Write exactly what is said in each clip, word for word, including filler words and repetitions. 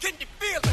Can you feel it?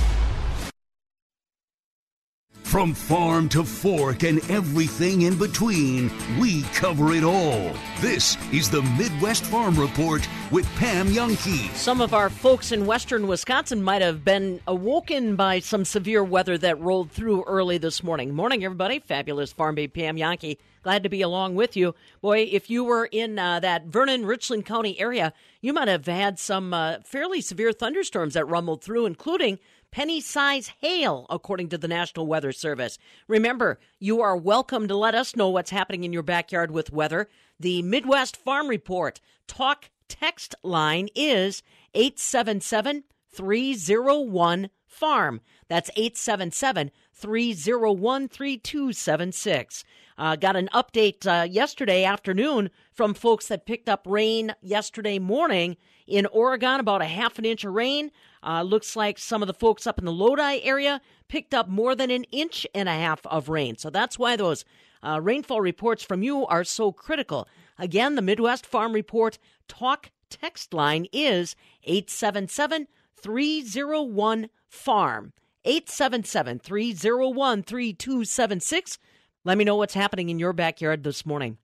From farm to fork and everything in between, we cover it all. This is the Midwest Farm Report with Pam Yonke. Some of our folks in western Wisconsin might have been awoken by some severe weather that rolled through early this morning. Morning, everybody. Fabulous Farm Babe Pam Yonke. Glad to be along with you. Boy, if you were in uh, that Vernon-Richland County area, you might have had some uh, fairly severe thunderstorms that rumbled through, including penny-size hail, according to the National Weather Service. Remember, you are welcome to let us know what's happening in your backyard with weather. The Midwest Farm Report talk text line is eight seven seven, three oh one, farm. That's eight seven seven, three oh one, three two seven six. Uh, got an update uh, yesterday afternoon from folks that picked up rain yesterday morning in Oregon, about a half an inch of rain. Uh, looks like some of the folks up in the Lodi area picked up more than an inch and a half of rain. So that's why those uh, rainfall reports from you are so critical. Again, the Midwest Farm Report talk text line is eight seven seven, three oh one, farm. eight seven seven, three oh one, three two seven six. Let me know what's happening in your backyard this morning.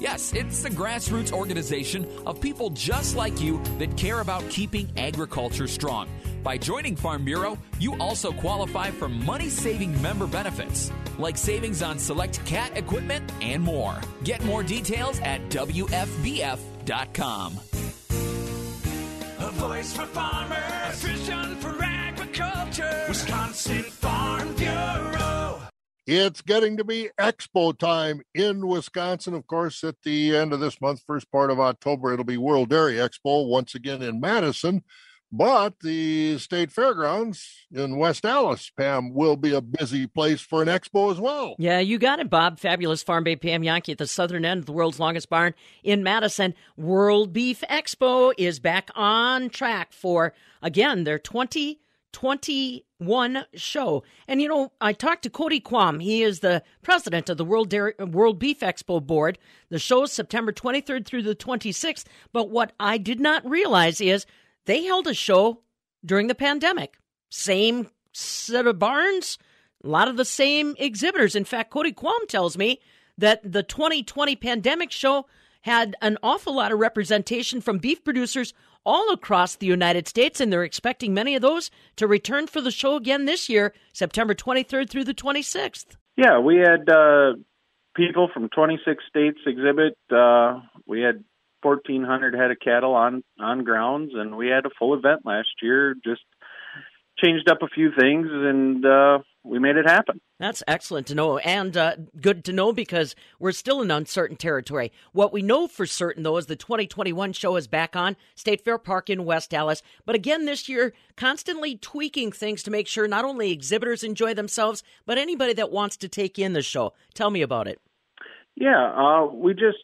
Yes, it's the grassroots organization of people just like you that care about keeping agriculture strong. By joining Farm Bureau, you also qualify for money-saving member benefits, like savings on select cat equipment and more. Get more details at W F B F dot com. A voice for farmers, a vision for agriculture, Wisconsin Farm Bureau. It's getting to be Expo time in Wisconsin. Of course, at the end of this month, first part of October, it'll be World Dairy Expo once again in Madison. But the State Fairgrounds in West Allis, Pam, will be a busy place for an expo as well. Yeah, you got it, Bob. Fabulous Farm Babe Pam Yonke at the southern end of the world's longest barn in Madison. World Beef Expo is back on track for, again, their twenty twenty-one show. And, you know, I talked to Cody Quam. He is the president of the World Dairy, World Beef Expo Board. The show is September twenty-third through the twenty-sixth. But what I did not realize is they held a show during the pandemic. Same set of barns, a lot of the same exhibitors. In fact, Cody Quam tells me that the twenty twenty pandemic show had an awful lot of representation from beef producers all across the United States, and they're expecting many of those to return for the show again this year, September twenty-third through the twenty-sixth. Yeah, we had uh, people from twenty-six states exhibit. Uh, we had fourteen hundred head of cattle on, on grounds, and we had a full event last year, just changed up a few things, and uh, we made it happen. That's excellent to know, and uh, good to know because we're still in uncertain territory. What we know for certain, though, is the twenty twenty-one show is back on State Fair Park in West Dallas. But again, this year, constantly tweaking things to make sure not only exhibitors enjoy themselves, but anybody that wants to take in the show. Tell me about it. Yeah, uh, we just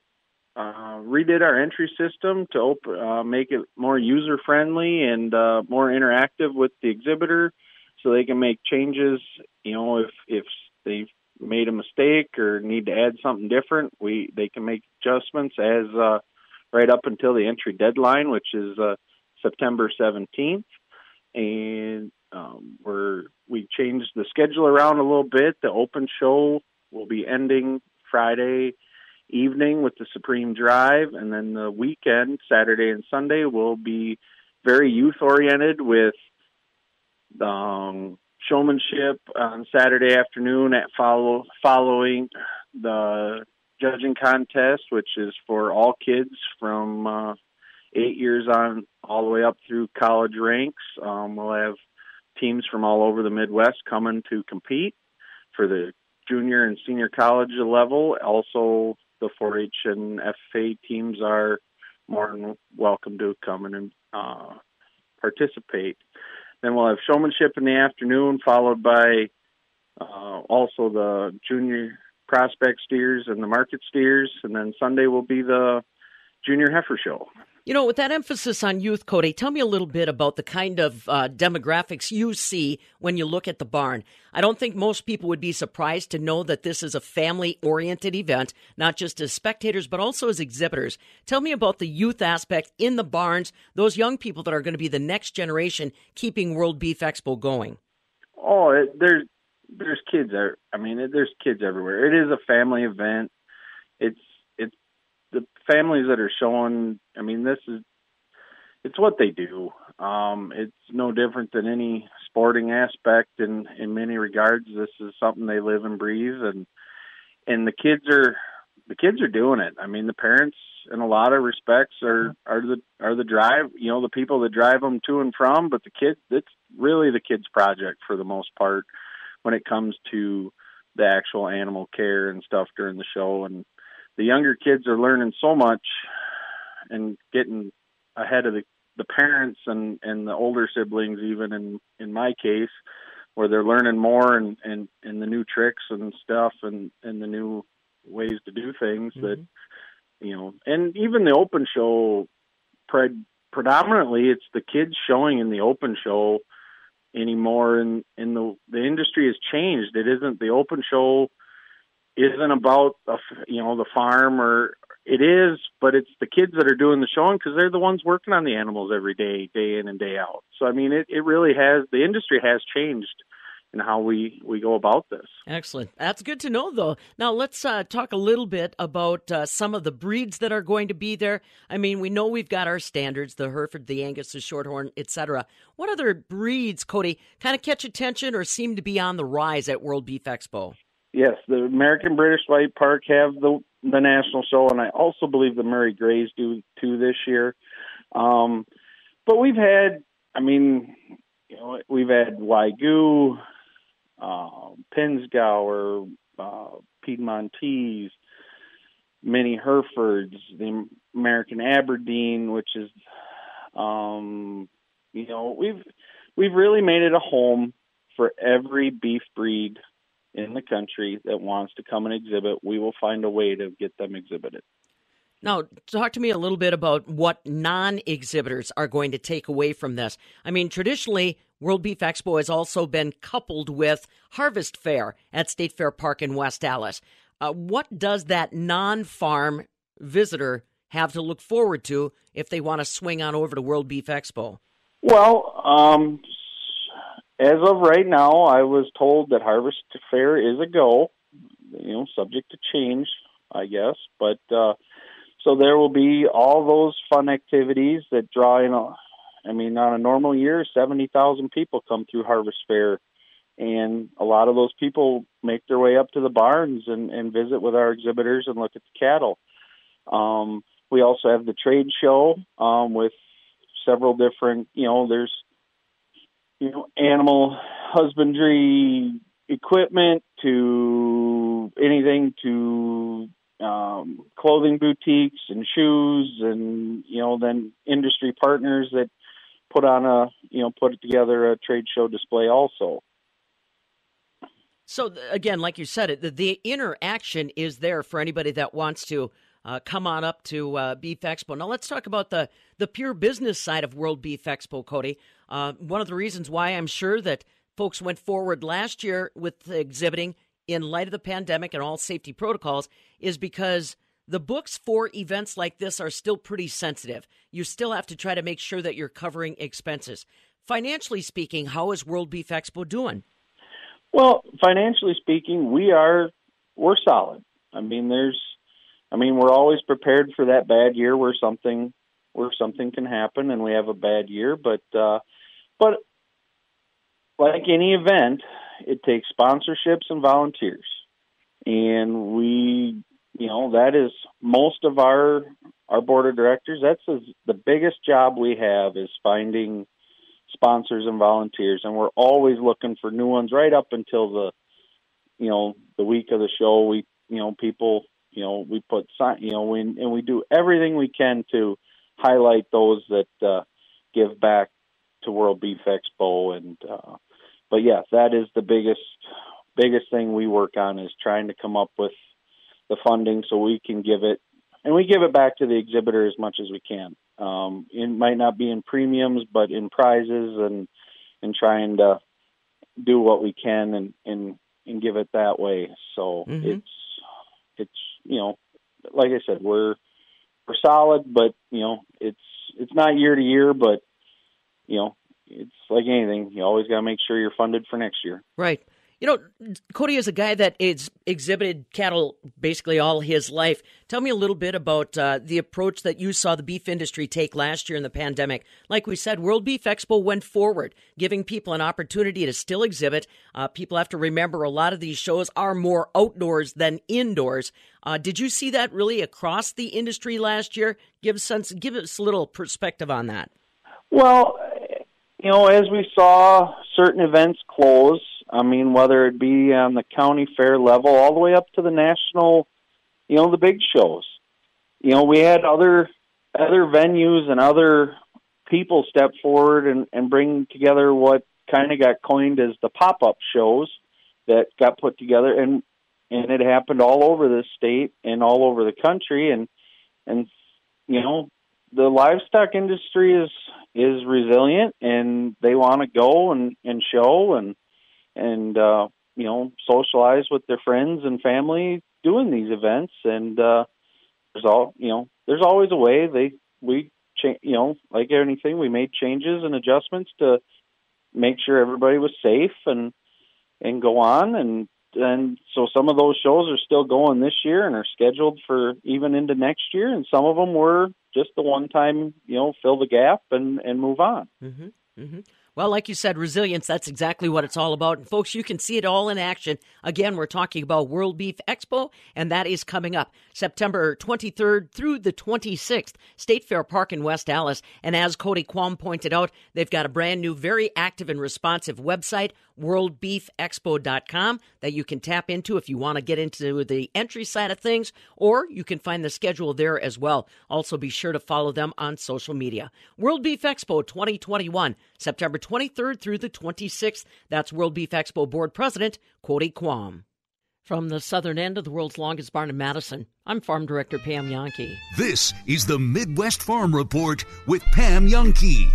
uh, redid our entry system to op- uh, make it more user-friendly and uh, more interactive with the exhibitor, so they can make changes. You know, if if they've made a mistake or need to add something different, we they can make adjustments as uh, right up until the entry deadline, which is uh, September seventeenth. And Um, we're, we changed the schedule around a little bit. The open show will be ending Friday evening with the Supreme Drive, and then the weekend, Saturday and Sunday, will be very youth-oriented with um, showmanship on Saturday afternoon at follow following the judging contest, which is for all kids from uh, eight years on all the way up through college ranks. Um, we'll have teams from all over the Midwest coming to compete for the junior and senior college level. Also, the four H and F F A teams are more than welcome to come in and uh, participate. Then we'll have showmanship in the afternoon, followed by uh, also the junior prospect steers and the market steers. And then Sunday will be the junior heifer show. You know, with that emphasis on youth, Cody, tell me a little bit about the kind of uh, demographics you see when you look at the barn. I don't think most people would be surprised to know that this is a family-oriented event, not just as spectators, but also as exhibitors. Tell me about the youth aspect in the barns, those young people that are going to be the next generation keeping World Beef Expo going. Oh, it, there's, there's kids. I mean, it, there's kids everywhere. It is a family event. It's the families that are showing, I mean, this is, it's what they do. Um, it's no different than any sporting aspect in, in many regards. This is something they live and breathe, and, and the kids are, the kids are doing it. I mean, the parents in a lot of respects are, are the, are the drive, you know, the people that drive them to and from, but the kids, it's really the kids' project for the most part when it comes to the actual animal care and stuff during the show. And the younger kids are learning so much and getting ahead of the, the parents and, and the older siblings, even in, in my case, where they're learning more and, and, and the new tricks and stuff and, and the new ways to do things mm-hmm. that, you know, and even the open show, pred, predominantly it's the kids showing in the open show anymore. And, and the, the industry has changed. It isn't the open show isn't about, you know, the farm, or it is, but it's the kids that are doing the showing because they're the ones working on the animals every day, day in and day out. So, I mean, it, it really has, the industry has changed in how we, we go about this. Excellent. That's good to know, though. Now, let's uh, talk a little bit about uh, some of the breeds that are going to be there. I mean, we know we've got our standards, the Hereford, the Angus, the Shorthorn, et cetera. What other breeds, Cody, kind of catch attention or seem to be on the rise at World Beef Expo? Yes, the American British White Park have the the national show, and I also believe the Murray Greys do too this year. Um, but we've had, I mean, you know, we've had Wagyu, uh, Pinsgauer, uh, Piedmontese, many Herefords, the American Aberdeen, which is, um, you know, we've we've really made it a home for every beef breed in the country that wants to come and exhibit. We will find a way to get them exhibited. Now, talk to me a little bit about what non-exhibitors are going to take away from this. I mean, traditionally, World Beef Expo has also been coupled with Harvest Fair at State Fair Park in West Dallas. Uh, what does that non-farm visitor have to look forward to if they want to swing on over to World Beef Expo? Well, um... as of right now, I was told that Harvest Fair is a go, you know, subject to change, I guess. But uh, so there will be all those fun activities that draw in, a, I mean, on a normal year, seventy thousand people come through Harvest Fair. And a lot of those people make their way up to the barns and, and visit with our exhibitors and look at the cattle. Um, we also have the trade show um, with several different, you know, there's, you know, animal husbandry equipment to anything to um, clothing boutiques and shoes and, you know, then industry partners that put on a, you know, put together a trade show display also. So, again, like you said, it, the, the interaction is there for anybody that wants to Uh, come on up to uh, Beef Expo. Now let's talk about the, the pure business side of World Beef Expo, Cody. Uh, one of the reasons why I'm sure that folks went forward last year with exhibiting in light of the pandemic and all safety protocols is because the books for events like this are still pretty sensitive. You still have to try to make sure that you're covering expenses. Financially speaking, how is World Beef Expo doing? Well, financially speaking, we are we're solid. I mean, there's, I mean, we're always prepared for that bad year where something where something can happen, and we have a bad year. But uh, but like any event, it takes sponsorships and volunteers, and we, you know, that is most of our our board of directors. That's the biggest job we have, is finding sponsors and volunteers, and we're always looking for new ones right up until the, you know, the week of the show. We, you know, people, you know, we put, you know, we, and we do everything we can to highlight those that uh, give back to World Beef Expo. And uh, but yeah, that is the biggest biggest thing we work on, is trying to come up with the funding so we can give it, and we give it back to the exhibitor as much as we can. Um, it might not be in premiums, but in prizes, and and trying to do what we can and and, and give it that way. So mm-hmm. it's it's you know, like I said, we're we're solid, but you know, it's it's not year to year, but you know, it's like anything, you always got to make sure you're funded for next year. Right. You know, Cody is a guy that is exhibited cattle basically all his life. Tell me a little bit about uh, the approach that you saw the beef industry take last year in the pandemic. Like we said, World Beef Expo went forward, giving people an opportunity to still exhibit. Uh, people have to remember a lot of these shows are more outdoors than indoors. Uh, did you see that really across the industry last year? Give sense, give us a little perspective on that. Well, you know, as we saw certain events close, I mean, whether it be on the county fair level all the way up to the national, you know, the big shows. You know, we had other other venues and other people step forward and, and bring together what kind of got coined as the pop-up shows that got put together. And and it happened all over the state and all over the country. And, and you know, the livestock industry is is resilient, and they want to go and, and show and, and, uh, you know, socialize with their friends and family doing these events. And, uh, there's all, you know, there's always a way they, we, cha- you know, like anything, we made changes and adjustments to make sure everybody was safe and, and go on. And, and so some of those shows are still going this year and are scheduled for even into next year. And some of them were just the one time, you know, fill the gap and, and move on. Mm-hmm. Mm-hmm. Well, like you said, resilience, that's exactly what it's all about. And, folks, you can see it all in action. Again, we're talking about World Beef Expo, and that is coming up September twenty-third through the twenty-sixth, State Fair Park in West Dallas. And as Cody Quam pointed out, they've got a brand new, very active and responsive website, world beef expo dot com, that you can tap into if you want to get into the entry side of things, or you can find the schedule there as well. Also, be sure to follow them on social media. World Beef Expo twenty twenty-one, September twenty-third through the twenty-sixth. That's World Beef Expo Board President Cody Quam. From the southern end of the world's longest barn in Madison, I'm Farm Director Pam Yonke. This is the Midwest Farm Report with Pam Yonke.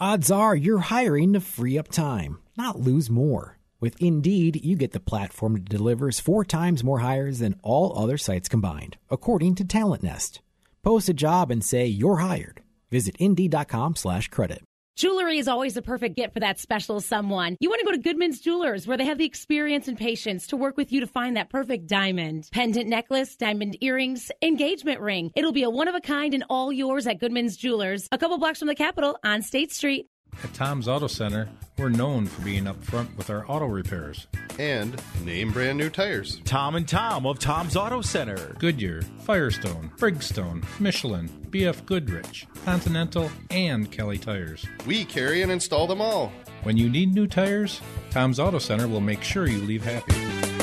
Odds are you're hiring to free up time, not lose more. With Indeed, you get the platform that delivers four times more hires than all other sites combined, according to Talent Nest. Post a job and say you're hired. Visit Indeed.com slash credit. Jewelry is always the perfect gift for that special someone. You want to go to Goodman's Jewelers, where they have the experience and patience to work with you to find that perfect diamond. Pendant necklace, diamond earrings, engagement ring. It'll be a one-of-a-kind and all yours at Goodman's Jewelers, a couple blocks from the Capitol on State Street. At Tom's Auto Center, we're known for being upfront with our auto repairs. And name brand new tires. Tom and Tom of Tom's Auto Center. Goodyear, Firestone, Brigstone, Michelin, B F Goodrich, Continental, and Kelly Tires. We carry and install them all. When you need new tires, Tom's Auto Center will make sure you leave happy.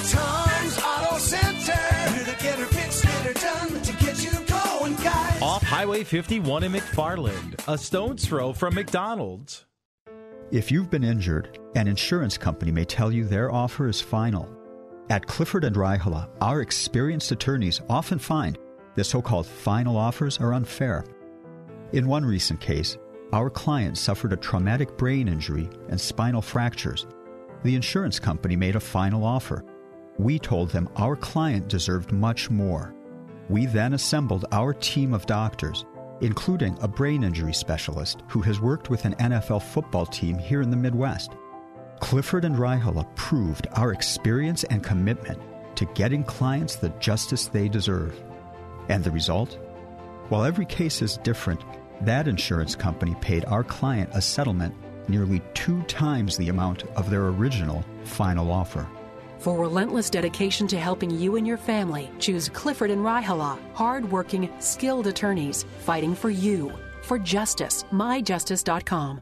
Tom's Auto Center, here to get her fixed, get her done, to get you going, guys. Off Highway fifty-one in McFarland, a stone's throw from McDonald's. If you've been injured, an insurance company may tell you their offer is final. At Clifford and Raihala, our experienced attorneys often find that so-called final offers are unfair. In one recent case, our client suffered a traumatic brain injury and spinal fractures. The insurance company made a final offer. We told them our client deserved much more. We then assembled our team of doctors, including a brain injury specialist who has worked with an N F L football team here in the Midwest. Clifford and Raihala proved our experience and commitment to getting clients the justice they deserve. And the result? While every case is different, that insurance company paid our client a settlement nearly two times the amount of their original final offer. For relentless dedication to helping you and your family, choose Clifford and Raihala, hard-working, skilled attorneys fighting for you. For justice, my justice dot com.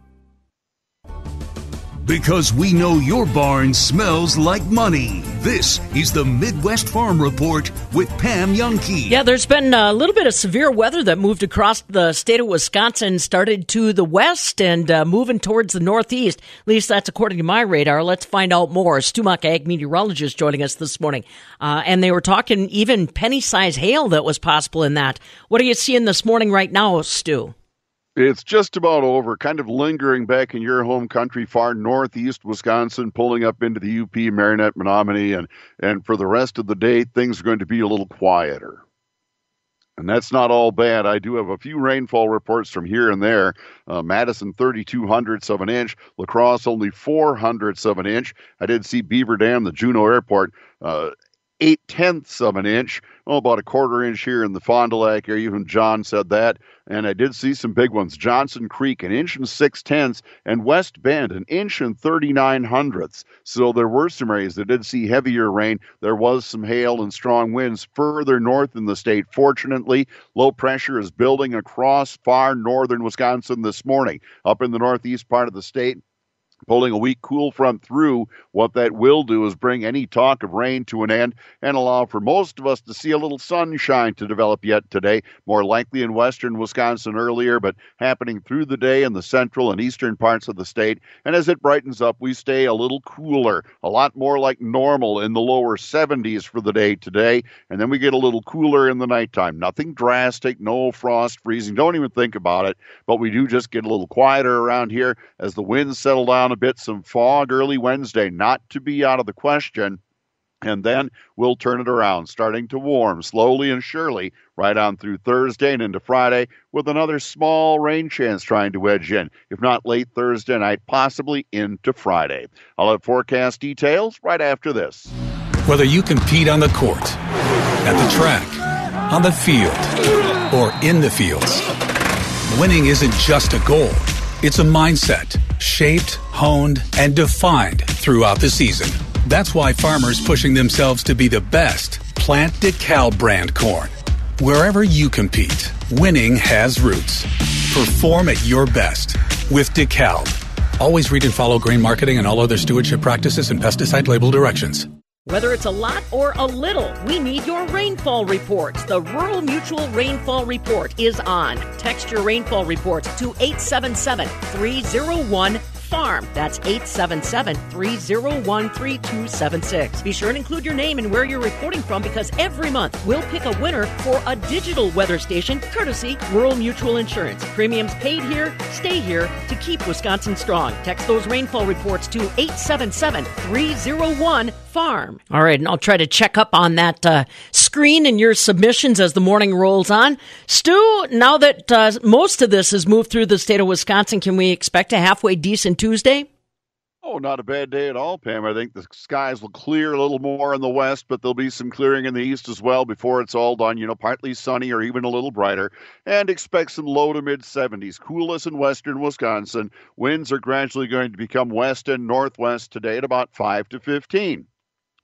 Because we know your barn smells like money. This is the Midwest Farm Report with Pam Yonke. Yeah, there's been a little bit of severe weather that moved across the state of Wisconsin, started to the west and uh, moving towards the northeast. At least that's according to my radar. Let's find out more. Stu Muck, ag meteorologist, joining us this morning. Uh, and they were talking even penny-sized hail that was possible in that. What are you seeing this morning right now, Stu? It's just about over, kind of lingering back in your home country, far northeast Wisconsin, pulling up into the U P, Marinette, Menominee, and, and for the rest of the day, things are going to be a little quieter. And that's not all bad. I do have a few rainfall reports from here and there. Uh, Madison, thirty-two hundredths of an inch. La Crosse, only four hundredths of an inch. I did see Beaver Dam, the Juneau Airport, uh, eight-tenths of an inch, oh, about a quarter inch here in the Fond du Lac area. Even John said that, and I did see some big ones. Johnson Creek, an inch and six-tenths, and West Bend, an inch and thirty-nine hundredths. So there were some areas that did see heavier rain. There was some hail and strong winds further north in the state. Fortunately, low pressure is building across far northern Wisconsin this morning. Up in the northeast part of the state, pulling a weak cool front through, what that will do is bring any talk of rain to an end and allow for most of us to see a little sunshine to develop yet today. More likely in western Wisconsin earlier, but happening through the day in the central and eastern parts of the state. And as it brightens up, we stay a little cooler, a lot more like normal in the lower seventies for the day today. And then we get a little cooler in the nighttime. Nothing drastic, no frost, freezing. Don't even think about it. But we do just get a little quieter around here as the winds settle down a bit. Some fog early Wednesday, not to be out of the question, and then we'll turn it around, starting to warm slowly and surely right on through Thursday and into Friday, with another small rain chance trying to wedge in, if not late Thursday night, possibly into Friday. I'll have forecast details right after this. Whether you compete on the court, at the track, on the field, or in the fields, winning isn't just a goal. It's a mindset shaped, honed, and defined throughout the season. That's why farmers pushing themselves to be the best plant DeKalb brand corn. Wherever you compete, winning has roots. Perform at your best with DeKalb. Always read and follow grain marketing and all other stewardship practices and pesticide label directions. Whether it's a lot or a little, we need your rainfall reports. The Rural Mutual Rainfall Report is on. Text your rainfall reports to eight seven seven, three zero one, FARM. That's eight seven seven, three zero one, three two seven six. Be sure and include your name and where you're reporting from, because every month we'll pick a winner for a digital weather station, courtesy Rural Mutual Insurance. Premiums paid here, stay here to keep Wisconsin strong. Text those rainfall reports to eight seven seven, three zero one, FARM. All right, and I'll try to check up on that uh, screen and your submissions as the morning rolls on. Stu, now that uh, most of this has moved through the state of Wisconsin, can we expect a halfway decent Tuesday? Oh, not a bad day at all, Pam. I think the skies will clear a little more in the west, but there'll be some clearing in the east as well before it's all done. You know, partly sunny or even a little brighter. And expect some low to mid-seventies. Coolest in western Wisconsin. Winds are gradually going to become west and northwest today at about five to fifteen.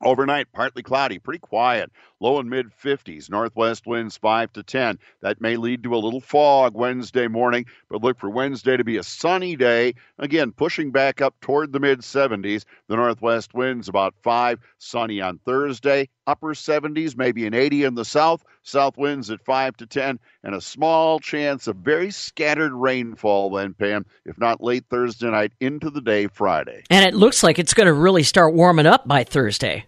Overnight, partly cloudy, pretty quiet, low and mid-fifties, northwest winds five to ten. That may lead to a little fog Wednesday morning, but look for Wednesday to be a sunny day. Again, pushing back up toward the mid-seventies, the northwest winds about five, sunny on Thursday, upper seventies, maybe an eighty in the south, south winds at five to ten, and a small chance of very scattered rainfall then, Pam, if not late Thursday night into the day Friday. And it looks like it's going to really start warming up by Thursday.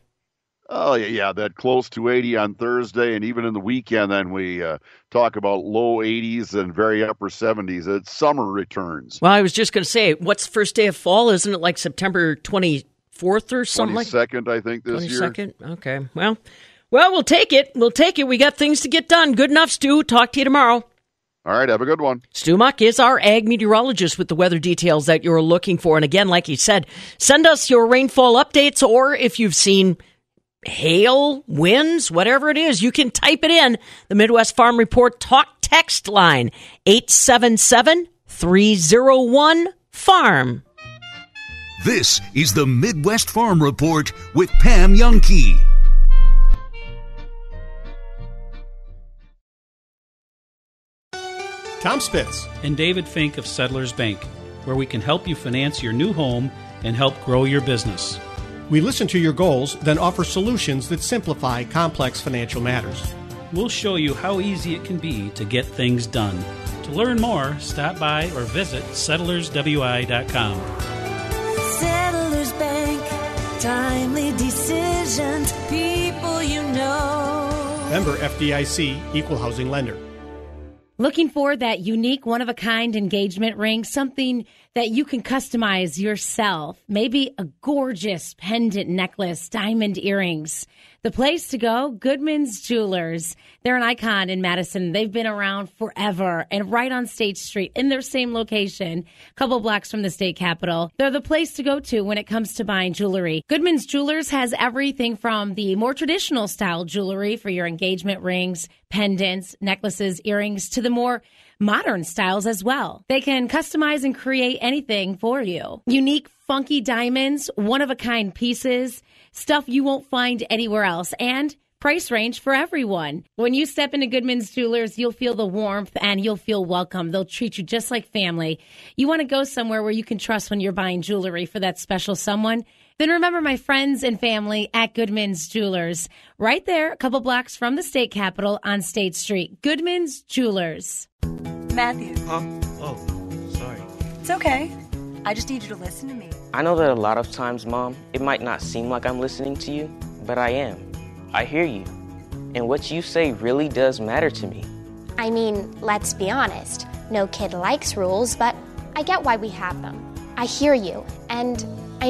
Oh, yeah, that close to eighty on Thursday, and even in the weekend, then we uh, talk about low eighties and very upper seventies. It's summer returns. Well, I was just going to say, what's the first day of fall? Isn't it like September twenty-fourth or something? twenty-second, like that? twenty-second, I think, this twenty-second? year. twenty-second, okay. Well, Well, we'll take it. We'll take it. We got things to get done. Good enough, Stu. Talk to you tomorrow. All right, have a good one. Stu Muck is our ag meteorologist with the weather details that you're looking for. And again, like he said, send us your rainfall updates, or if you've seen hail, winds, whatever it is, you can type it in. The Midwest Farm Report talk text line, eight seven seven, three oh one, farm. This is the Midwest Farm Report with Pam Yonke. Tom Spitz and David Fink of Settlers Bank, where we can help you finance your new home and help grow your business. We listen to your goals, then offer solutions that simplify complex financial matters. We'll show you how easy it can be to get things done. To learn more, stop by or visit settlers w i dot com. Settlers Bank, timely decisions, people you know. Member F D I C, Equal Housing Lender. Looking for that unique, one-of-a-kind engagement ring, something that you can customize yourself, maybe a gorgeous pendant necklace, diamond earrings. The place to go, Goodman's Jewelers. They're an icon in Madison. They've been around forever and right on State Street in their same location, a couple blocks from the state capitol. They're the place to go to when it comes to buying jewelry. Goodman's Jewelers has everything from the more traditional style jewelry for your engagement rings, pendants, necklaces, earrings, to the more modern styles as well. They can customize and create anything for you. Unique, funky diamonds, one-of-a-kind pieces, stuff you won't find anywhere else, and price range for everyone. When you step into Goodman's Jewelers, you'll feel the warmth and you'll feel welcome. They'll treat you just like family. You want to go somewhere where you can trust when you're buying jewelry for that special someone? Then remember my friends and family at Goodman's Jewelers. Right there, a couple blocks from the state capitol on State Street. Goodman's Jewelers. Matthew. Huh? Oh, sorry. It's okay. I just need you to listen to me. I know that a lot of times, Mom, it might not seem like I'm listening to you, but I am. I hear you. And what you say really does matter to me. I mean, let's be honest. No kid likes rules, but I get why we have them. I hear you, and I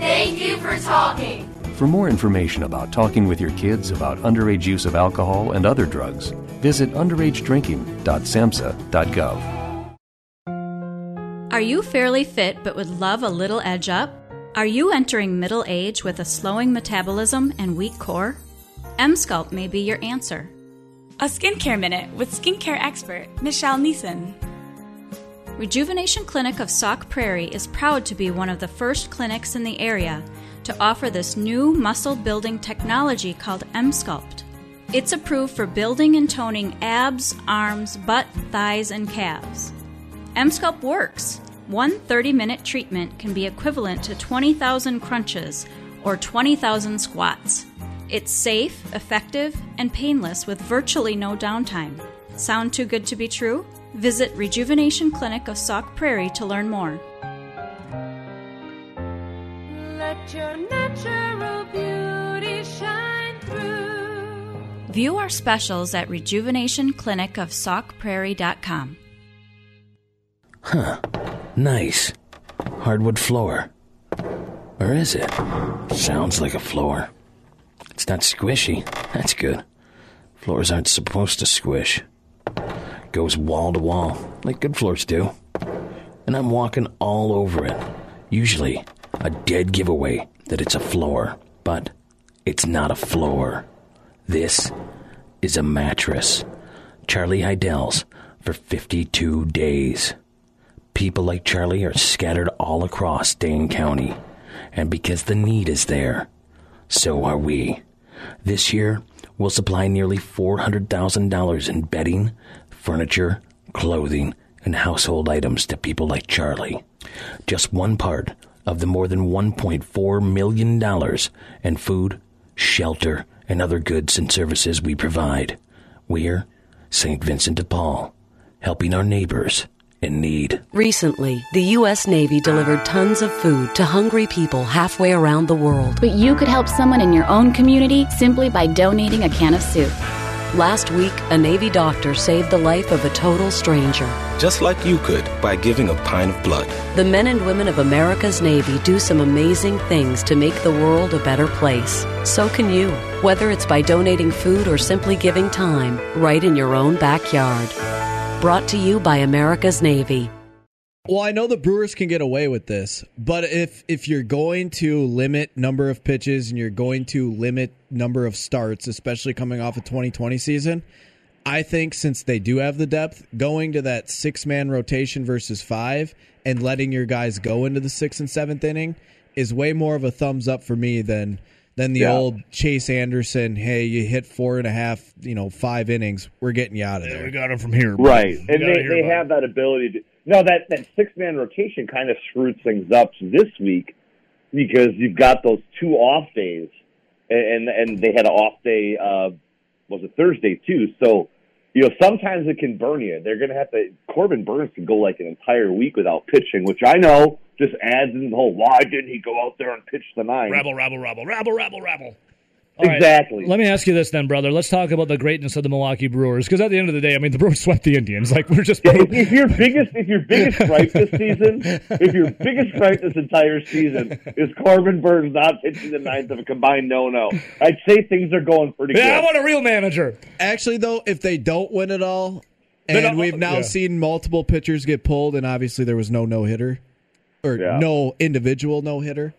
Thank you for talking. For more information about talking with your kids about underage use of alcohol and other drugs, visit underage drinking dot samhsa dot gov. Are you fairly fit but would love a little edge up? Are you entering middle age with a slowing metabolism and weak core? EMsculpt may be your answer. A Skincare Minute with skincare expert Michelle Neeson. Rejuvenation Clinic of Sauk Prairie is proud to be one of the first clinics in the area to offer this new muscle-building technology called EMsculpt. It's approved for building and toning abs, arms, butt, thighs, and calves. EMsculpt works. One thirty-minute treatment can be equivalent to twenty thousand crunches or twenty thousand squats. It's safe, effective, and painless with virtually no downtime. Sound too good to be true? Visit Rejuvenation Clinic of Sauk Prairie to learn more. Let your natural beauty shine through. View our specials at rejuvenation clinic of sauk prairie dot com. Huh. Nice. Hardwood floor. Or is it? Sounds like a floor. It's not squishy. That's good. Floors aren't supposed to squish. Goes wall to wall, like good floors do. And I'm walking all over it. Usually, a dead giveaway that it's a floor. But it's not a floor. This is a mattress. Charlie Heidel's for fifty-two days. People like Charlie are scattered all across Dane County. And because the need is there, so are we. This year, we'll supply nearly four hundred thousand dollars in bedding, furniture, clothing, and household items to people like Charlie. Just one part of the more than one point four million dollars in food, shelter, and other goods and services we provide. We're Saint Vincent de Paul, helping our neighbors in need. Recently, the U S Navy delivered tons of food to hungry people halfway around the world. But you could help someone in your own community simply by donating a can of soup. Last week, a Navy doctor saved the life of a total stranger. Just like you could, by giving a pint of blood. The men and women of America's Navy do some amazing things to make the world a better place. So can you, whether it's by donating food or simply giving time, right in your own backyard. Brought to you by America's Navy. Well, I know the Brewers can get away with this, but if if you're going to limit number of pitches and you're going to limit number of starts, especially coming off a twenty twenty season, I think since they do have the depth, going to that six-man rotation versus five and letting your guys go into the sixth and seventh inning is way more of a thumbs up for me than than the yeah. old Chase Anderson, hey, you hit four and a half, you know, five innings, we're getting you out of there. Yeah, we got him from here. Right, and they, they have that ability to... No, that, that six-man rotation kind of screwed things up this week because you've got those two off days, and and they had an off day, uh, was it Thursday, too? So, you know, sometimes it can burn you. They're going to have to – Corbin Burnes can go like an entire week without pitching, which I know just adds in the whole, why didn't he go out there and pitch the nine? Rabble, rabble, rabble, rabble, rabble, rabble. All exactly. Right. Let me ask you this then, brother. Let's talk about the greatness of the Milwaukee Brewers, because at the end of the day, I mean, the Brewers swept the Indians. Like we're just yeah, if your biggest, if your biggest gripe this season, if your biggest gripe this entire season is Corbin Burnes not pitching the ninth of a combined no-no, I'd say things are going pretty yeah, good. Yeah, I want a real manager. Actually, though, if they don't win it all, and we've now yeah. seen multiple pitchers get pulled, and obviously there was no no-hitter or yeah. no individual no-hitter.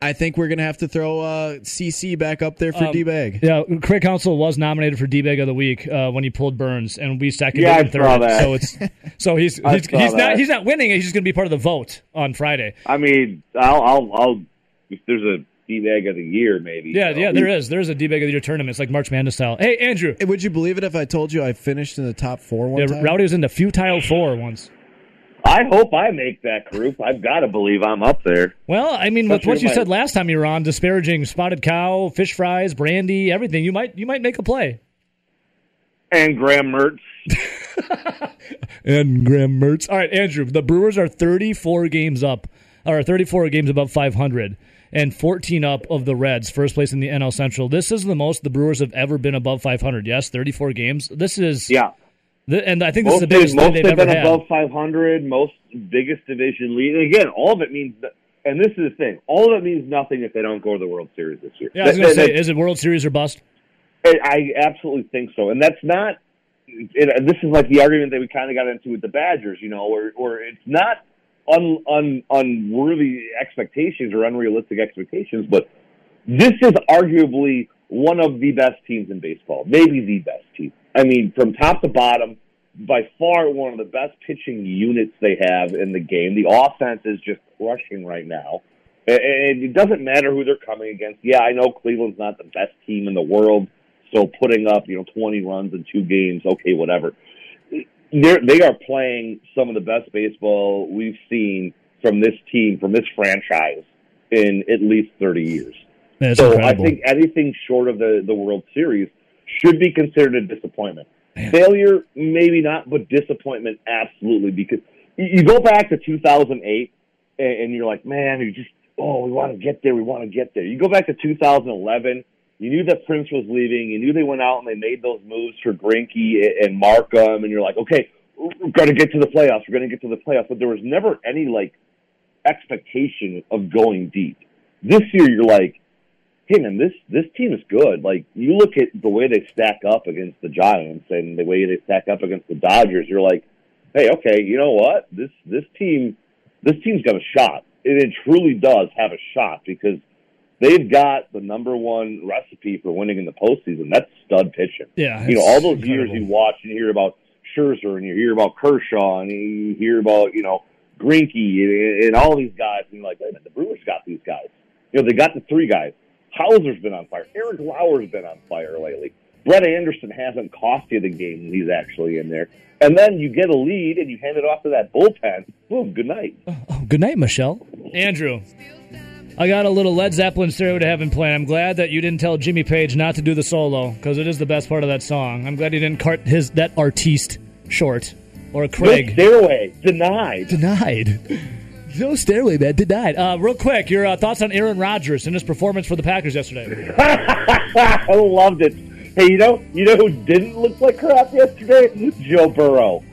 I think we're going to have to throw uh, C C back up there for um, D-Bag. Yeah, Craig Counsell was nominated for D-Bag of the Week uh, when he pulled Burnes, and we seconded yeah, him third. So it's so he's he's, he's not he's not winning. He's just going to be part of the vote on Friday. I mean, I'll I'll, I'll if there's a D-Bag of the Year, maybe. Yeah, so. yeah, there is. There is a D-Bag of the Year tournament. It's like March Madness style. Hey, Andrew, would you believe it if I told you I finished in the top four one yeah, time? Rowdy was in the futile four once. I hope I make that group. I've got to believe I'm up there. Well, I mean, especially with what you my... said last time you were on, disparaging Spotted Cow, Fish Fries, Brandy, everything, you might you might make a play. And Graham Mertz. and Graham Mertz. All right, Andrew, the Brewers are thirty-four games up, or thirty-four games above five hundred, and fourteen up of the Reds, first place in the N L Central. This is the most the Brewers have ever been above five hundred. Yes, thirty-four games. This is... yeah. And I think this most is the biggest lead they've ever had. Most have been above five hundred, most biggest division lead. And again, all of it means, and this is the thing, all of it means nothing if they don't go to the World Series this year. Yeah, I was going to say, that, is it World Series or bust? I absolutely think so. And that's not, it, this is like the argument that we kind of got into with the Badgers, you know, where, where it's not un, un, unworthy expectations or unrealistic expectations, but this is arguably one of the best teams in baseball, maybe the best team. I mean, from top to bottom, by far one of the best pitching units they have in the game. The offense is just crushing right now. And it doesn't matter who they're coming against. Yeah, I know Cleveland's not the best team in the world, so putting up, you know, twenty runs in two games, okay, whatever. They're, they are playing some of the best baseball we've seen from this team, from this franchise, in at least thirty years. That's so incredible. I think anything short of the, the World Series should be considered a disappointment. Man. Failure, maybe not, but disappointment, absolutely. Because you go back to two thousand eight, and you're like, man, you just, oh, we want to get there, we want to get there. You go back to two thousand eleven, you knew that Prince was leaving, you knew they went out and they made those moves for Greinke and Markham, and you're like, okay, we're going to get to the playoffs, we're going to get to the playoffs. But there was never any, like, expectation of going deep. This year, you're like, hey, man, this, this team is good. Like, you look at the way they stack up against the Giants and the way they stack up against the Dodgers, you're like, hey, okay, you know what? This this team, this team's got a shot. And it truly does have a shot because they've got the number one recipe for winning in the postseason. That's stud pitching. Yeah, you know, all those incredible. Years you watch and you hear about Scherzer and you hear about Kershaw and you hear about, you know, Greinke and all these guys. And you're like, hey, man, the Brewers got these guys. You know, they got the three guys. Hauser's been on fire. Eric Lauer's been on fire lately. Brett Anderson hasn't cost you the game. He's actually in there. And then you get a lead and you hand it off to that bullpen. Boom, good night. Oh, good night, Michelle. Andrew. I got a little Led Zeppelin Stairway to Heaven playing. I'm glad that you didn't tell Jimmy Page not to do the solo, because it is the best part of that song. I'm glad you didn't cart his that artiste short. Or Craig. No Stairway. Denied. Denied. No Stairway, man. Denied. Uh, real quick, your uh, thoughts on Aaron Rodgers and his performance for the Packers yesterday. I loved it. Hey, you know, you know who didn't look like crap yesterday? Joe Burrow.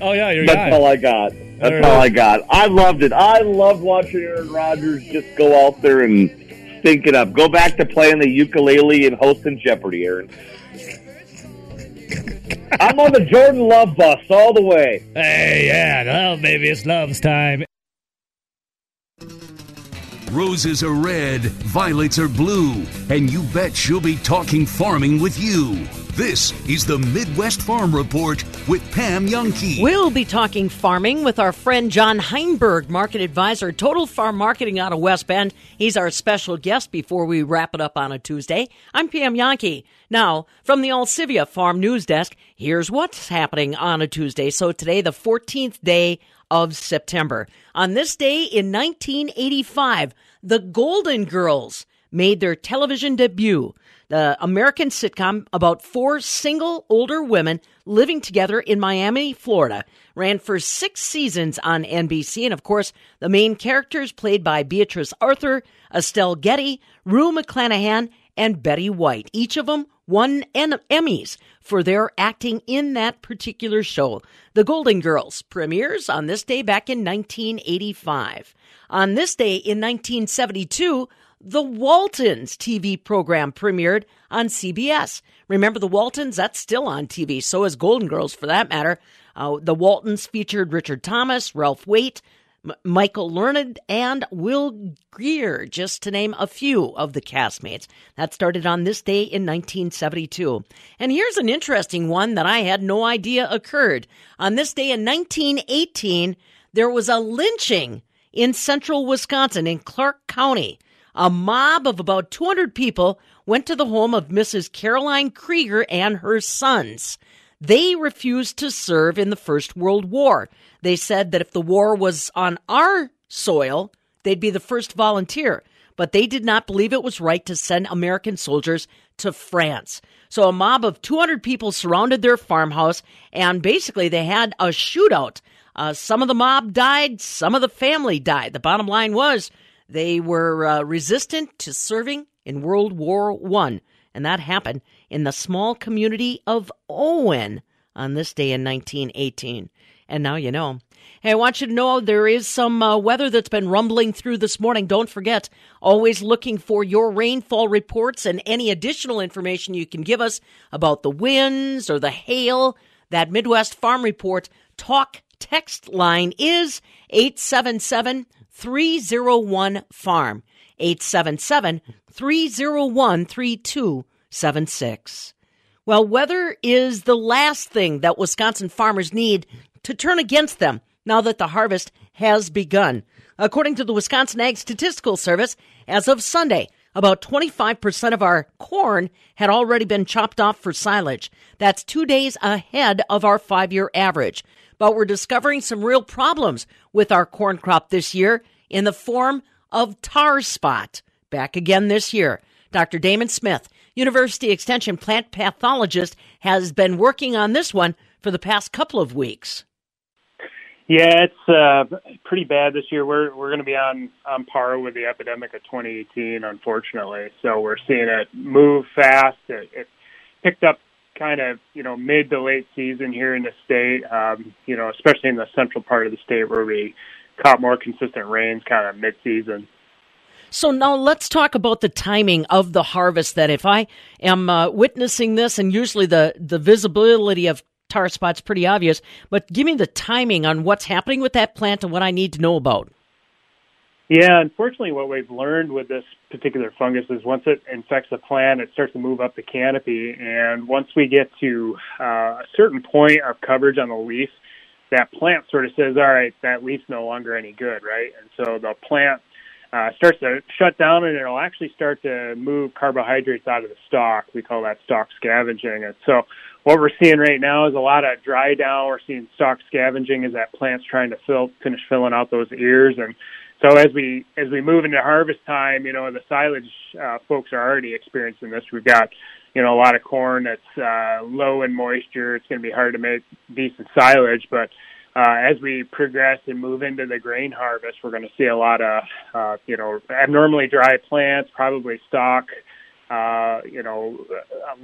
Oh, yeah, you're That's guy. all I got. That's there all is. I got. I loved it. I loved watching Aaron Rodgers just go out there and stink it up. Go back to playing the ukulele and hosting Jeopardy, Aaron. I'm on the Jordan Love bus all the way. Hey, yeah, well, maybe it's Love's time. Roses are red, violets are blue, and you bet she'll be talking farming with you. This is the Midwest Farm Report with Pam Yonke. We'll be talking farming with our friend John Heinberg, market advisor, Total Farm Marketing out of West Bend. He's our special guest before we wrap it up on a Tuesday. I'm Pam Yonke. Now, from the Alsivia Farm News Desk, here's what's happening on a Tuesday. So today, the fourteenth day of September. On this day in nineteen eighty-five, the Golden Girls made their television debut, the American sitcom about four single older women living together in Miami, Florida. Ran for six seasons on N B C, and of course, the main characters played by Beatrice Arthur, Estelle Getty, Rue McClanahan, and Betty White. Each of them won en- Emmys for their acting in that particular show. The Golden Girls premieres on this day back in nineteen eighty-five. On this day in nineteen seventy-two, the Waltons T V program premiered on C B S. Remember the Waltons? That's still on T V. So is Golden Girls, for that matter. Uh, the Waltons featured Richard Thomas, Ralph Waite, Michael Learned, and Will Greer, just to name a few of the castmates. That started on this day in nineteen seventy-two. And here's an interesting one that I had no idea occurred. On this day in nineteen eighteen, there was a lynching in central Wisconsin in Clark County. A mob of about two hundred people went to the home of Missus Caroline Krieger and her sons. They refused to serve in the First World War. They said that if the war was on our soil, they'd be the first volunteer. But they did not believe it was right to send American soldiers to France. So a mob of two hundred people surrounded their farmhouse, and basically they had a shootout. Uh, some of the mob died, some of the family died. The bottom line was they were uh, resistant to serving in World War One, and that happened in the small community of Owen on this day in nineteen eighteen. And now you know. Hey, I want you to know there is some uh, weather that's been rumbling through this morning. Don't forget, always looking for your rainfall reports and any additional information you can give us about the winds or the hail. That Midwest Farm Report talk text line is eight seven seven, three oh one, farm, eight seven seven, three oh one, three two seven six. Well, weather is the last thing that Wisconsin farmers need to turn against them now that the harvest has begun. According to the Wisconsin Ag Statistical Service, as of Sunday, about twenty-five percent of our corn had already been chopped off for silage. That's two days ahead of our five-year average. But we're discovering some real problems with our corn crop this year in the form of tar spot. Back again this year. Doctor Damon Smith, University Extension plant pathologist, has been working on this one for the past couple of weeks. Yeah, it's uh, pretty bad this year. We're we're going to be on, on par with the epidemic of twenty eighteen, unfortunately. So we're seeing it move fast. It, it picked up kind of, you know, mid to late season here in the state, um, you know, especially in the central part of the state where we caught more consistent rains kind of mid-season. So now let's talk about the timing of the harvest. That if I am uh, witnessing this, and usually the, the visibility of tar spot's pretty obvious, but give me the timing on what's happening with that plant and what I need to know about. Yeah, unfortunately what we've learned with this particular fungus is once it infects a plant, it starts to move up the canopy. And once we get to uh, a certain point of coverage on the leaf, that plant sort of says, all right, that leaf's no longer any good, right? And so the plant uh, starts to shut down, and it'll actually start to move carbohydrates out of the stalk. We call that stalk scavenging. And so what we're seeing right now is a lot of dry down. We're seeing stalk scavenging as that plant's trying to fill, finish filling out those ears. And So as we as we move into harvest time, you know, the silage uh, folks are already experiencing this. We've got, you know, a lot of corn that's uh, low in moisture. It's going to be hard to make decent silage. But uh, as we progress and move into the grain harvest, we're going to see a lot of, uh, you know, abnormally dry plants, probably stock, uh, you know,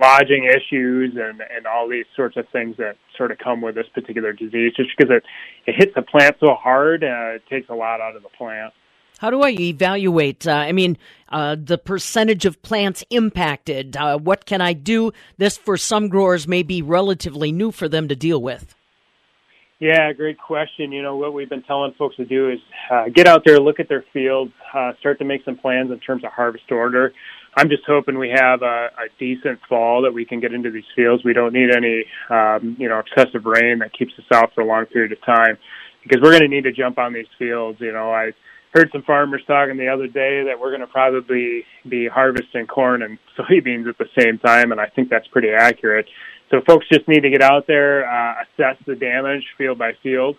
lodging issues and, and all these sorts of things that sort of come with this particular disease. Just because it, it hits the plant so hard, uh, it takes a lot out of the plant. How do I evaluate, uh, I mean, uh, the percentage of plants impacted? Uh, what can I do? This, for some growers, may be relatively new for them to deal with. Yeah, great question. You know, what we've been telling folks to do is uh, get out there, look at their fields, uh, start to make some plans in terms of harvest order. I'm just hoping we have a, a decent fall that we can get into these fields. We don't need any, um, you know, excessive rain that keeps us out for a long period of time, because we're going to need to jump on these fields. You know, I heard some farmers talking the other day that we're going to probably be harvesting corn and soybeans at the same time, and I think that's pretty accurate. So folks just need to get out there, uh, assess the damage field by field,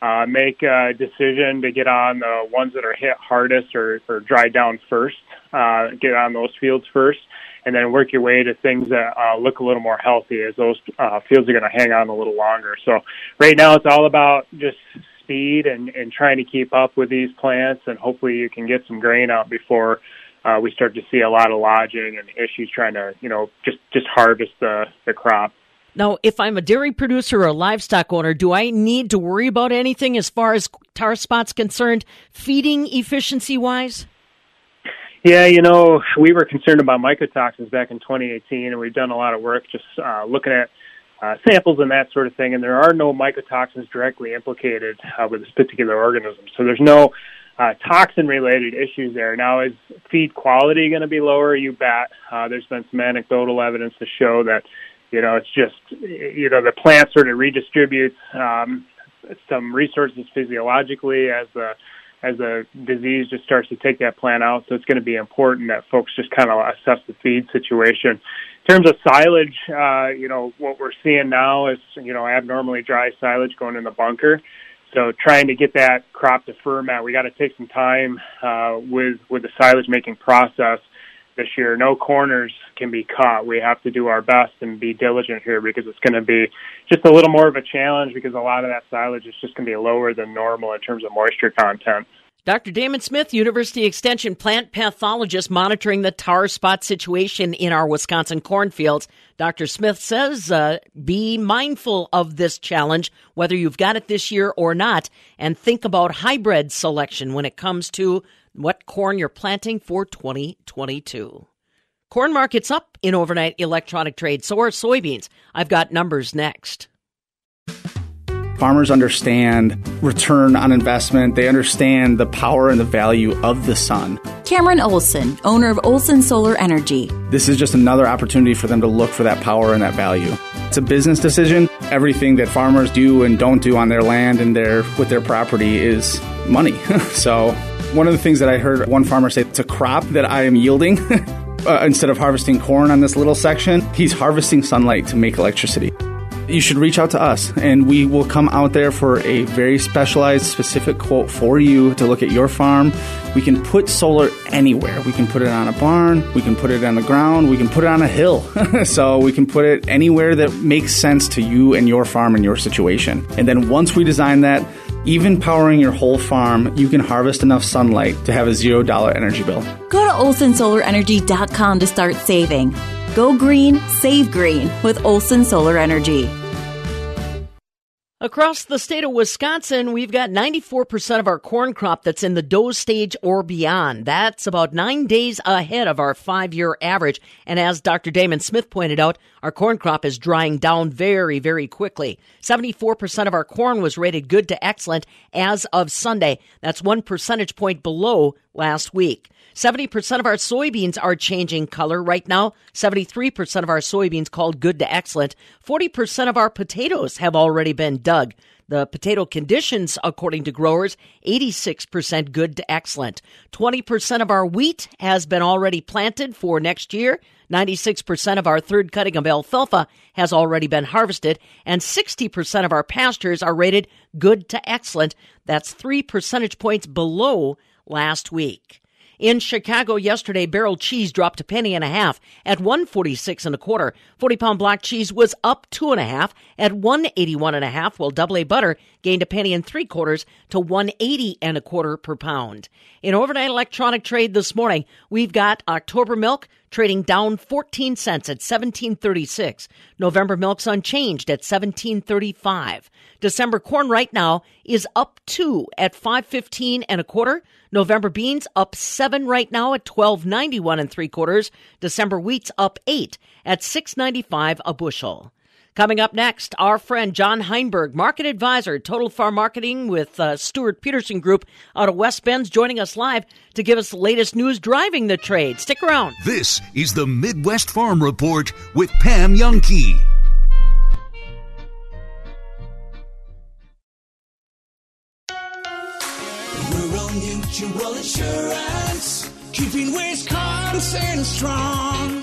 uh, make a decision to get on the ones that are hit hardest or, or dry down first, uh, get on those fields first, and then work your way to things that uh, look a little more healthy, as those uh, fields are going to hang on a little longer. So right now it's all about just speed and, and trying to keep up with these plants, and hopefully you can get some grain out before uh, we start to see a lot of lodging and issues trying to, you know, just, just harvest the, the crop. Now, if I'm a dairy producer or a livestock owner, do I need to worry about anything as far as tar spot's concerned, feeding efficiency-wise? Yeah, you know, we were concerned about mycotoxins back in twenty eighteen, and we've done a lot of work just uh, looking at Uh, samples and that sort of thing, and there are no mycotoxins directly implicated uh, with this particular organism. So there's no uh, toxin-related issues there. Now, is feed quality going to be lower? You bet. Uh, there's been some anecdotal evidence to show that, you know, it's just, you know, the plant sort of redistributes um, some resources physiologically as the as the disease just starts to take that plant out. So it's going to be important that folks just kind of assess the feed situation. In terms of silage, uh, you know, what we're seeing now is, you know, abnormally dry silage going in the bunker. So trying to get that crop to ferment, we got to take some time uh, with, with the silage making process this year. No corners can be cut. We have to do our best and be diligent here, because it's going to be just a little more of a challenge, because a lot of that silage is just going to be lower than normal in terms of moisture content. Doctor Damon Smith, University Extension plant pathologist monitoring the tar spot situation in our Wisconsin cornfields. Doctor Smith says uh, be mindful of this challenge, whether you've got it this year or not, and think about hybrid selection when it comes to what corn you're planting for twenty twenty-two. Corn market's up in overnight electronic trade, so are soybeans. I've got numbers next. Farmers understand return on investment. They understand the power and the value of the sun. Cameron Olson, owner of Olson Solar Energy. This is just another opportunity for them to look for that power and that value. It's a business decision. Everything that farmers do and don't do on their land and their with their property is money. So one of the things that I heard one farmer say, it's a crop that I am yielding. uh, instead of harvesting corn on this little section, he's harvesting sunlight to make electricity. You should reach out to us, and we will come out there for a very specialized, specific quote for you to look at your farm. We can put solar anywhere. We can put it on a barn. We can put it on the ground. We can put it on a hill. So we can put it anywhere that makes sense to you and your farm and your situation. And then once we design that, even powering your whole farm, you can harvest enough sunlight to have a zero dollar energy bill. Go to Olson Solar Energy dot com to start saving. Go green, save green with Olson Solar Energy. Across the state of Wisconsin, we've got ninety-four percent of our corn crop that's in the dough stage or beyond. That's about nine days ahead of our five-year average. And as Doctor Damon Smith pointed out, our corn crop is drying down very, very quickly. seventy-four percent of our corn was rated good to excellent as of Sunday. That's one percentage point below last week. seventy percent of our soybeans are changing color right now. seventy-three percent of our soybeans called good to excellent. forty percent of our potatoes have already been dug. The potato conditions, according to growers, eighty-six percent good to excellent. twenty percent of our wheat has been already planted for next year. ninety-six percent of our third cutting of alfalfa has already been harvested. And sixty percent of our pastures are rated good to excellent. That's three percentage points below last week. In Chicago yesterday, barrel cheese dropped a penny and a half at one forty-six and a quarter. forty-pound block cheese was up two and a half at one eighty-one and a half, while double A butter gained a penny and three quarters to one eighty and a quarter per pound. In overnight electronic trade this morning, we've got October milk trading down fourteen cents at seventeen thirty-six. November milk's unchanged at seventeen thirty-five. December corn right now is up two at five fifteen and a quarter. November beans up seven right now at twelve ninety-one and three quarters. December wheat's up eight at six ninety-five a bushel. Coming up next, our friend John Heinberg, market advisor, Total Farm Marketing with uh, Stuart Peterson Group out of West Bend, joining us live to give us the latest news driving the trade. Stick around. This is the Midwest Farm Report with Pam Yonke. Mutual Insurance, keeping Wisconsin strong.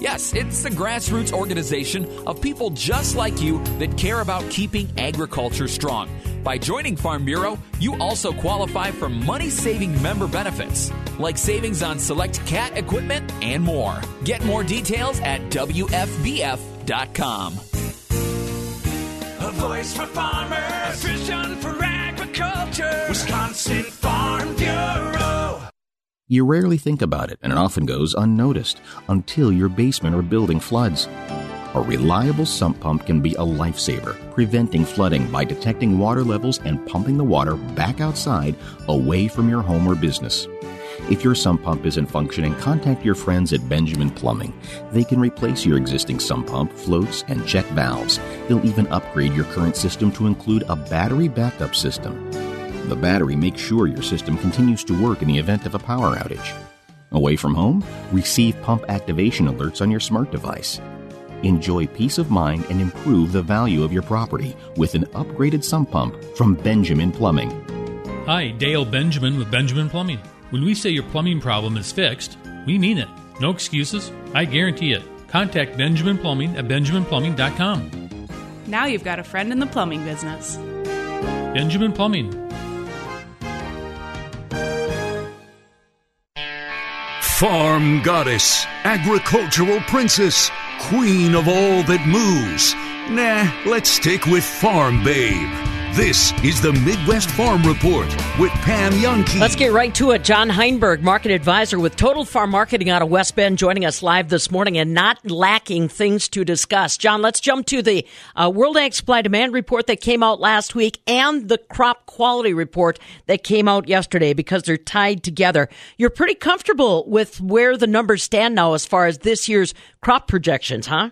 Yes, it's the grassroots organization of people just like you that care about keeping agriculture strong. By joining Farm Bureau, you also qualify for money-saving member benefits, like savings on select cat equipment and more. Get more details at W F B F dot com. A voice for farmers, a vision for agriculture, Wisconsin Farm Bureau. You rarely think about it, and it often goes unnoticed until your basement or building floods. A reliable sump pump can be a lifesaver, preventing flooding by detecting water levels and pumping the water back outside, away from your home or business. If your sump pump isn't functioning, contact your friends at Benjamin Plumbing. They can replace your existing sump pump, floats, and check valves. They'll even upgrade your current system to include a battery backup system. The battery makes sure your system continues to work in the event of a power outage. Away from home, receive pump activation alerts on your smart device. Enjoy peace of mind and improve the value of your property with an upgraded sump pump from Benjamin Plumbing. Hi, Dale Benjamin with Benjamin Plumbing. When we say your plumbing problem is fixed, we mean it. No excuses. I guarantee it. Contact Benjamin Plumbing at benjamin plumbing dot com. Now you've got a friend in the plumbing business. Benjamin Plumbing. Farm goddess, agricultural princess, queen of all that moves. Nah, let's stick with farm babe. This is the Midwest Farm Report with Pam Yonke. Let's get right to it. John Heinberg, market advisor with Total Farm Marketing out of West Bend, joining us live this morning and not lacking things to discuss. John, let's jump to the uh, World Ag Supply Demand Report that came out last week and the Crop Quality Report that came out yesterday, because they're tied together. You're pretty comfortable with where the numbers stand now as far as this year's crop projections, huh?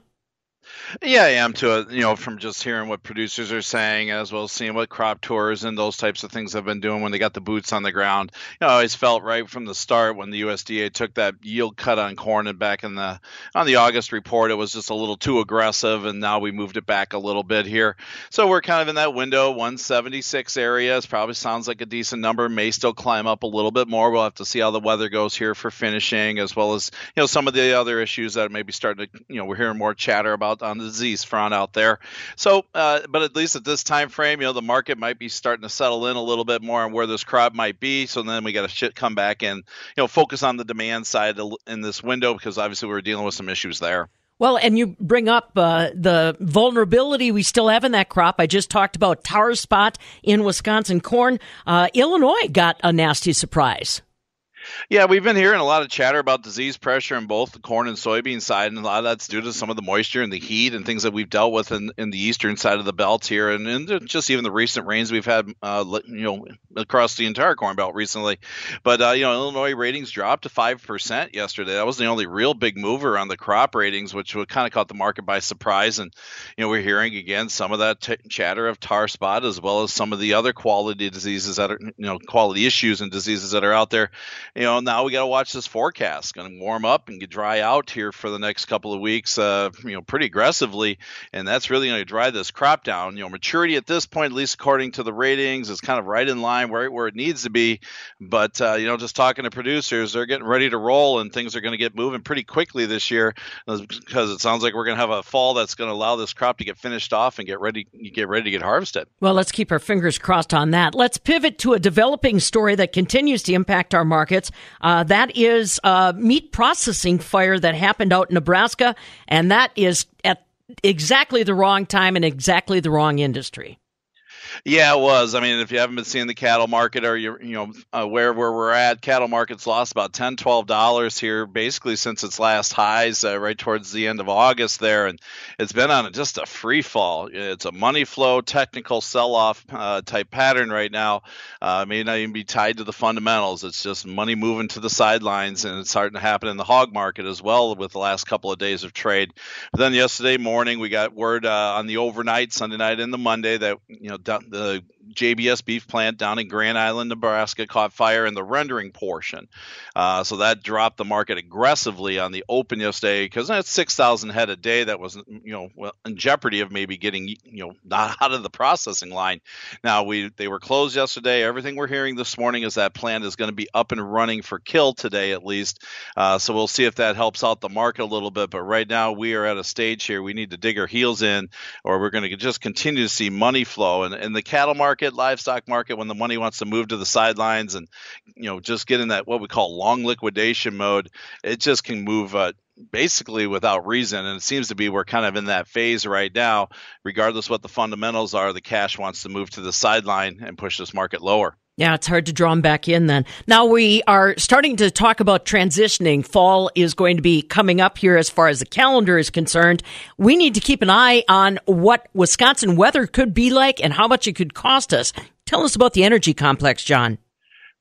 Yeah, I am to a, you know, from just hearing what producers are saying, as well as seeing what crop tours and those types of things I've been doing when they got the boots on the ground. You know, I always felt right from the start when the U S D A took that yield cut on corn, and back in the on the August report, it was just a little too aggressive, and now we moved it back a little bit here. So we're kind of in that window, one seventy-six area. It probably sounds like a decent number. May still climb up a little bit more. We'll have to see how the weather goes here for finishing, as well as, you know, some of the other issues that may be starting to, you know, we're hearing more chatter about on the disease front out there. So, uh, but at least at this time frame, you know, the market might be starting to settle in a little bit more on where this crop might be. So then we got to shit come back and, you know, focus on the demand side in this window, because obviously we're dealing with some issues there. Well, and you bring up uh, the vulnerability we still have in that crop. I just talked about tower spot in Wisconsin corn. Uh, Illinois got a nasty surprise. Yeah, we've been hearing a lot of chatter about disease pressure in both the corn and soybean side, and a lot of that's due to some of the moisture and the heat and things that we've dealt with in, in the eastern side of the belt here, and, and just even the recent rains we've had, uh, you know, across the entire corn belt recently. But, uh, you know, Illinois ratings dropped to five percent yesterday. That was the only real big mover on the crop ratings, which kind of caught the market by surprise. And, you know, we're hearing, again, some of that t- chatter of tar spot, as well as some of the other quality diseases that are, you know, quality issues and diseases that are out there. you know, now we got to watch this forecast. It's going to warm up and get dry out here for the next couple of weeks, uh, you know, pretty aggressively. And that's really going to dry this crop down. You know, maturity at this point, at least according to the ratings, is kind of right in line where, where it needs to be. But, uh, you know, just talking to producers, they're getting ready to roll and things are going to get moving pretty quickly this year, because it sounds like we're going to have a fall that's going to allow this crop to get finished off and get ready, get ready to get harvested. Well, let's keep our fingers crossed on that. Let's pivot to a developing story that continues to impact our markets. Uh, that is a meat processing fire that happened out in Nebraska, and that is at exactly the wrong time and exactly the wrong industry. Yeah, it was. I mean, if you haven't been seeing the cattle market, or you're, you know, aware where we're at, cattle market's lost about ten dollars, twelve dollars here, basically since its last highs uh, right towards the end of August there. And it's been on a, just a free fall. It's a money flow, technical sell-off uh, type pattern right now. Uh, it may not even be tied to the fundamentals. It's just money moving to the sidelines, and it's starting to happen in the hog market as well with the last couple of days of trade. But then yesterday morning, we got word uh, on the overnight, Sunday night and the Monday, that, you know, the J B S beef plant down in Grand Island, Nebraska, caught fire in the rendering portion. Uh, so that dropped the market aggressively on the open yesterday, because that's six thousand head a day that was, you know, well, in jeopardy of maybe getting, you know, not out of the processing line. Now, we they were closed yesterday. Everything we're hearing this morning is that plant is going to be up and running for kill today at least. Uh, so we'll see if that helps out the market a little bit. But right now we are at a stage here. We need to dig our heels in, or we're going to just continue to see money flow. And, and the cattle market, livestock market, when the money wants to move to the sidelines and, you know, just get in that what we call long liquidation mode, it just can move uh, basically without reason. And it seems to be we're kind of in that phase right now. Regardless what the fundamentals are, the cash wants to move to the sideline and push this market lower. Yeah, it's hard to draw them back in then. Now, we are starting to talk about transitioning. Fall is going to be coming up here as far as the calendar is concerned. We need to keep an eye on what Wisconsin weather could be like and how much it could cost us. Tell us about the energy complex, John.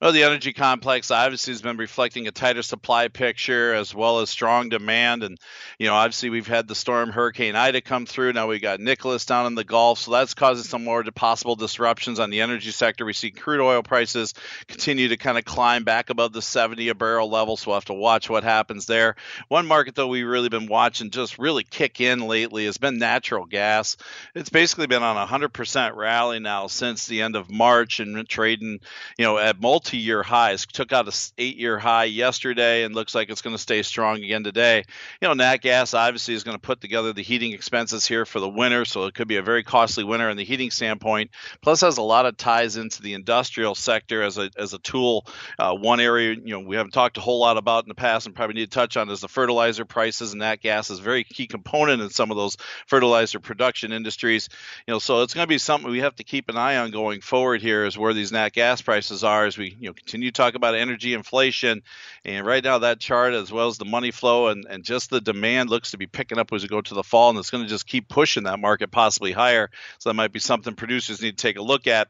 Well, the energy complex obviously has been reflecting a tighter supply picture as well as strong demand. And, you know, obviously we've had the storm Hurricane Ida come through. Now we got Nicholas down in the Gulf. So that's causing some more possible disruptions on the energy sector. We see crude oil prices continue to kind of climb back above the seventy a barrel level. So we'll have to watch what happens there. One market, though, we've really been watching just really kick in lately has been natural gas. It's basically been on a one hundred percent rally now since the end of March, and trading, you know, at multiple multi-year highs. Took out an eight-year high yesterday and looks like it's going to stay strong again today. You know, nat gas obviously is going to put together the heating expenses here for the winter, so it could be a very costly winter in the heating standpoint. Plus, has a lot of ties into the industrial sector as a as a tool. Uh, one area, you know, we haven't talked a whole lot about in the past and probably need to touch on is the fertilizer prices, and nat gas is a very key component in some of those fertilizer production industries. You know, so it's going to be something we have to keep an eye on going forward here, is where these nat gas prices are as we you know, continue to talk about energy inflation. And right now that chart, as well as the money flow and, and just the demand, looks to be picking up as we go to the fall, and it's going to just keep pushing that market possibly higher. So that might be something producers need to take a look at,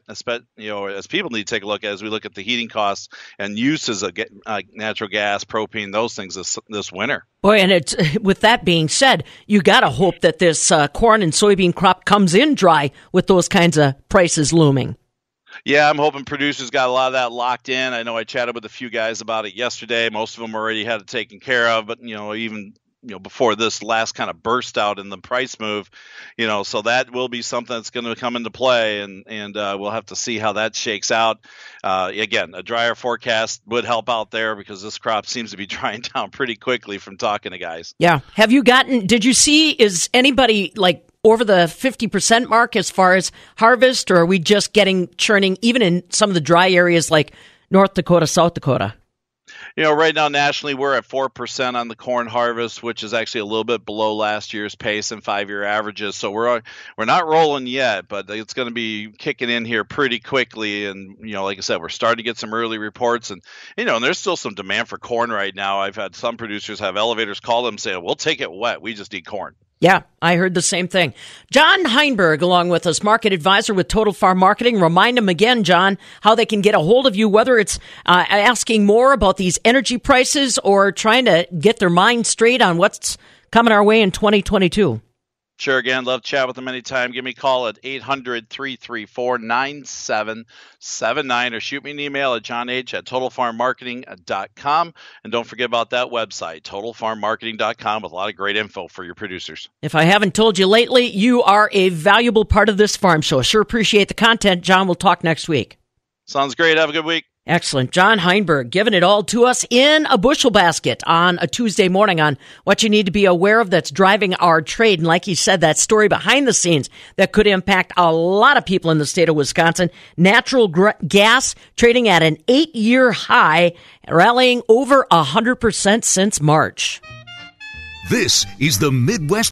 you know, as people need to take a look at as we look at the heating costs and uses of uh, natural gas, propane, those things this, this winter. Boy, and it's, with that being said, you got to hope that this uh, corn and soybean crop comes in dry with those kinds of prices looming. Yeah, I'm hoping producers got a lot of that locked in. I know I chatted with a few guys about it yesterday. Most of them already had it taken care of, but, you know, even you know, before this last kind of burst out in the price move, you know, so that will be something that's going to come into play, and, and uh, we'll have to see how that shakes out. Uh, again, a drier forecast would help out there, because this crop seems to be drying down pretty quickly from talking to guys. Yeah. Have you gotten, did you see, is anybody like over the fifty percent mark as far as harvest, or are we just getting churning even in some of the dry areas like North Dakota, South Dakota? You know, right now nationally, we're at four percent on the corn harvest, which is actually a little bit below last year's pace and five-year averages. So we're we're not rolling yet, but it's going to be kicking in here pretty quickly. And, you know, like I said, we're starting to get some early reports. And, you know, and there's still some demand for corn right now. I've had some producers have elevators call them saying, we'll take it wet. We just need corn. Yeah, I heard the same thing. John Heinberg along with us, market advisor with Total Farm Marketing. Remind them again, John, how they can get a hold of you, whether it's uh, asking more about these energy prices or trying to get their mind straight on what's coming our way in twenty twenty-two. Sure, again, love to chat with them anytime. Give me a call at eight hundred, three three four, nine seven seven nine or shoot me an email at john h at total farm marketing dot com. And don't forget about that website, total farm marketing dot com, with a lot of great info for your producers. If I haven't told you lately, you are a valuable part of this farm show. Sure appreciate the content, John. We'll talk next week. Sounds great. Have a good week. Excellent. John Heinberg giving it all to us in a bushel basket on a Tuesday morning on what you need to be aware of that's driving our trade. And like he said, that story behind the scenes that could impact a lot of people in the state of Wisconsin. Natural gr- gas trading at an eight-year high, rallying over one hundred percent since March. This is the Midwest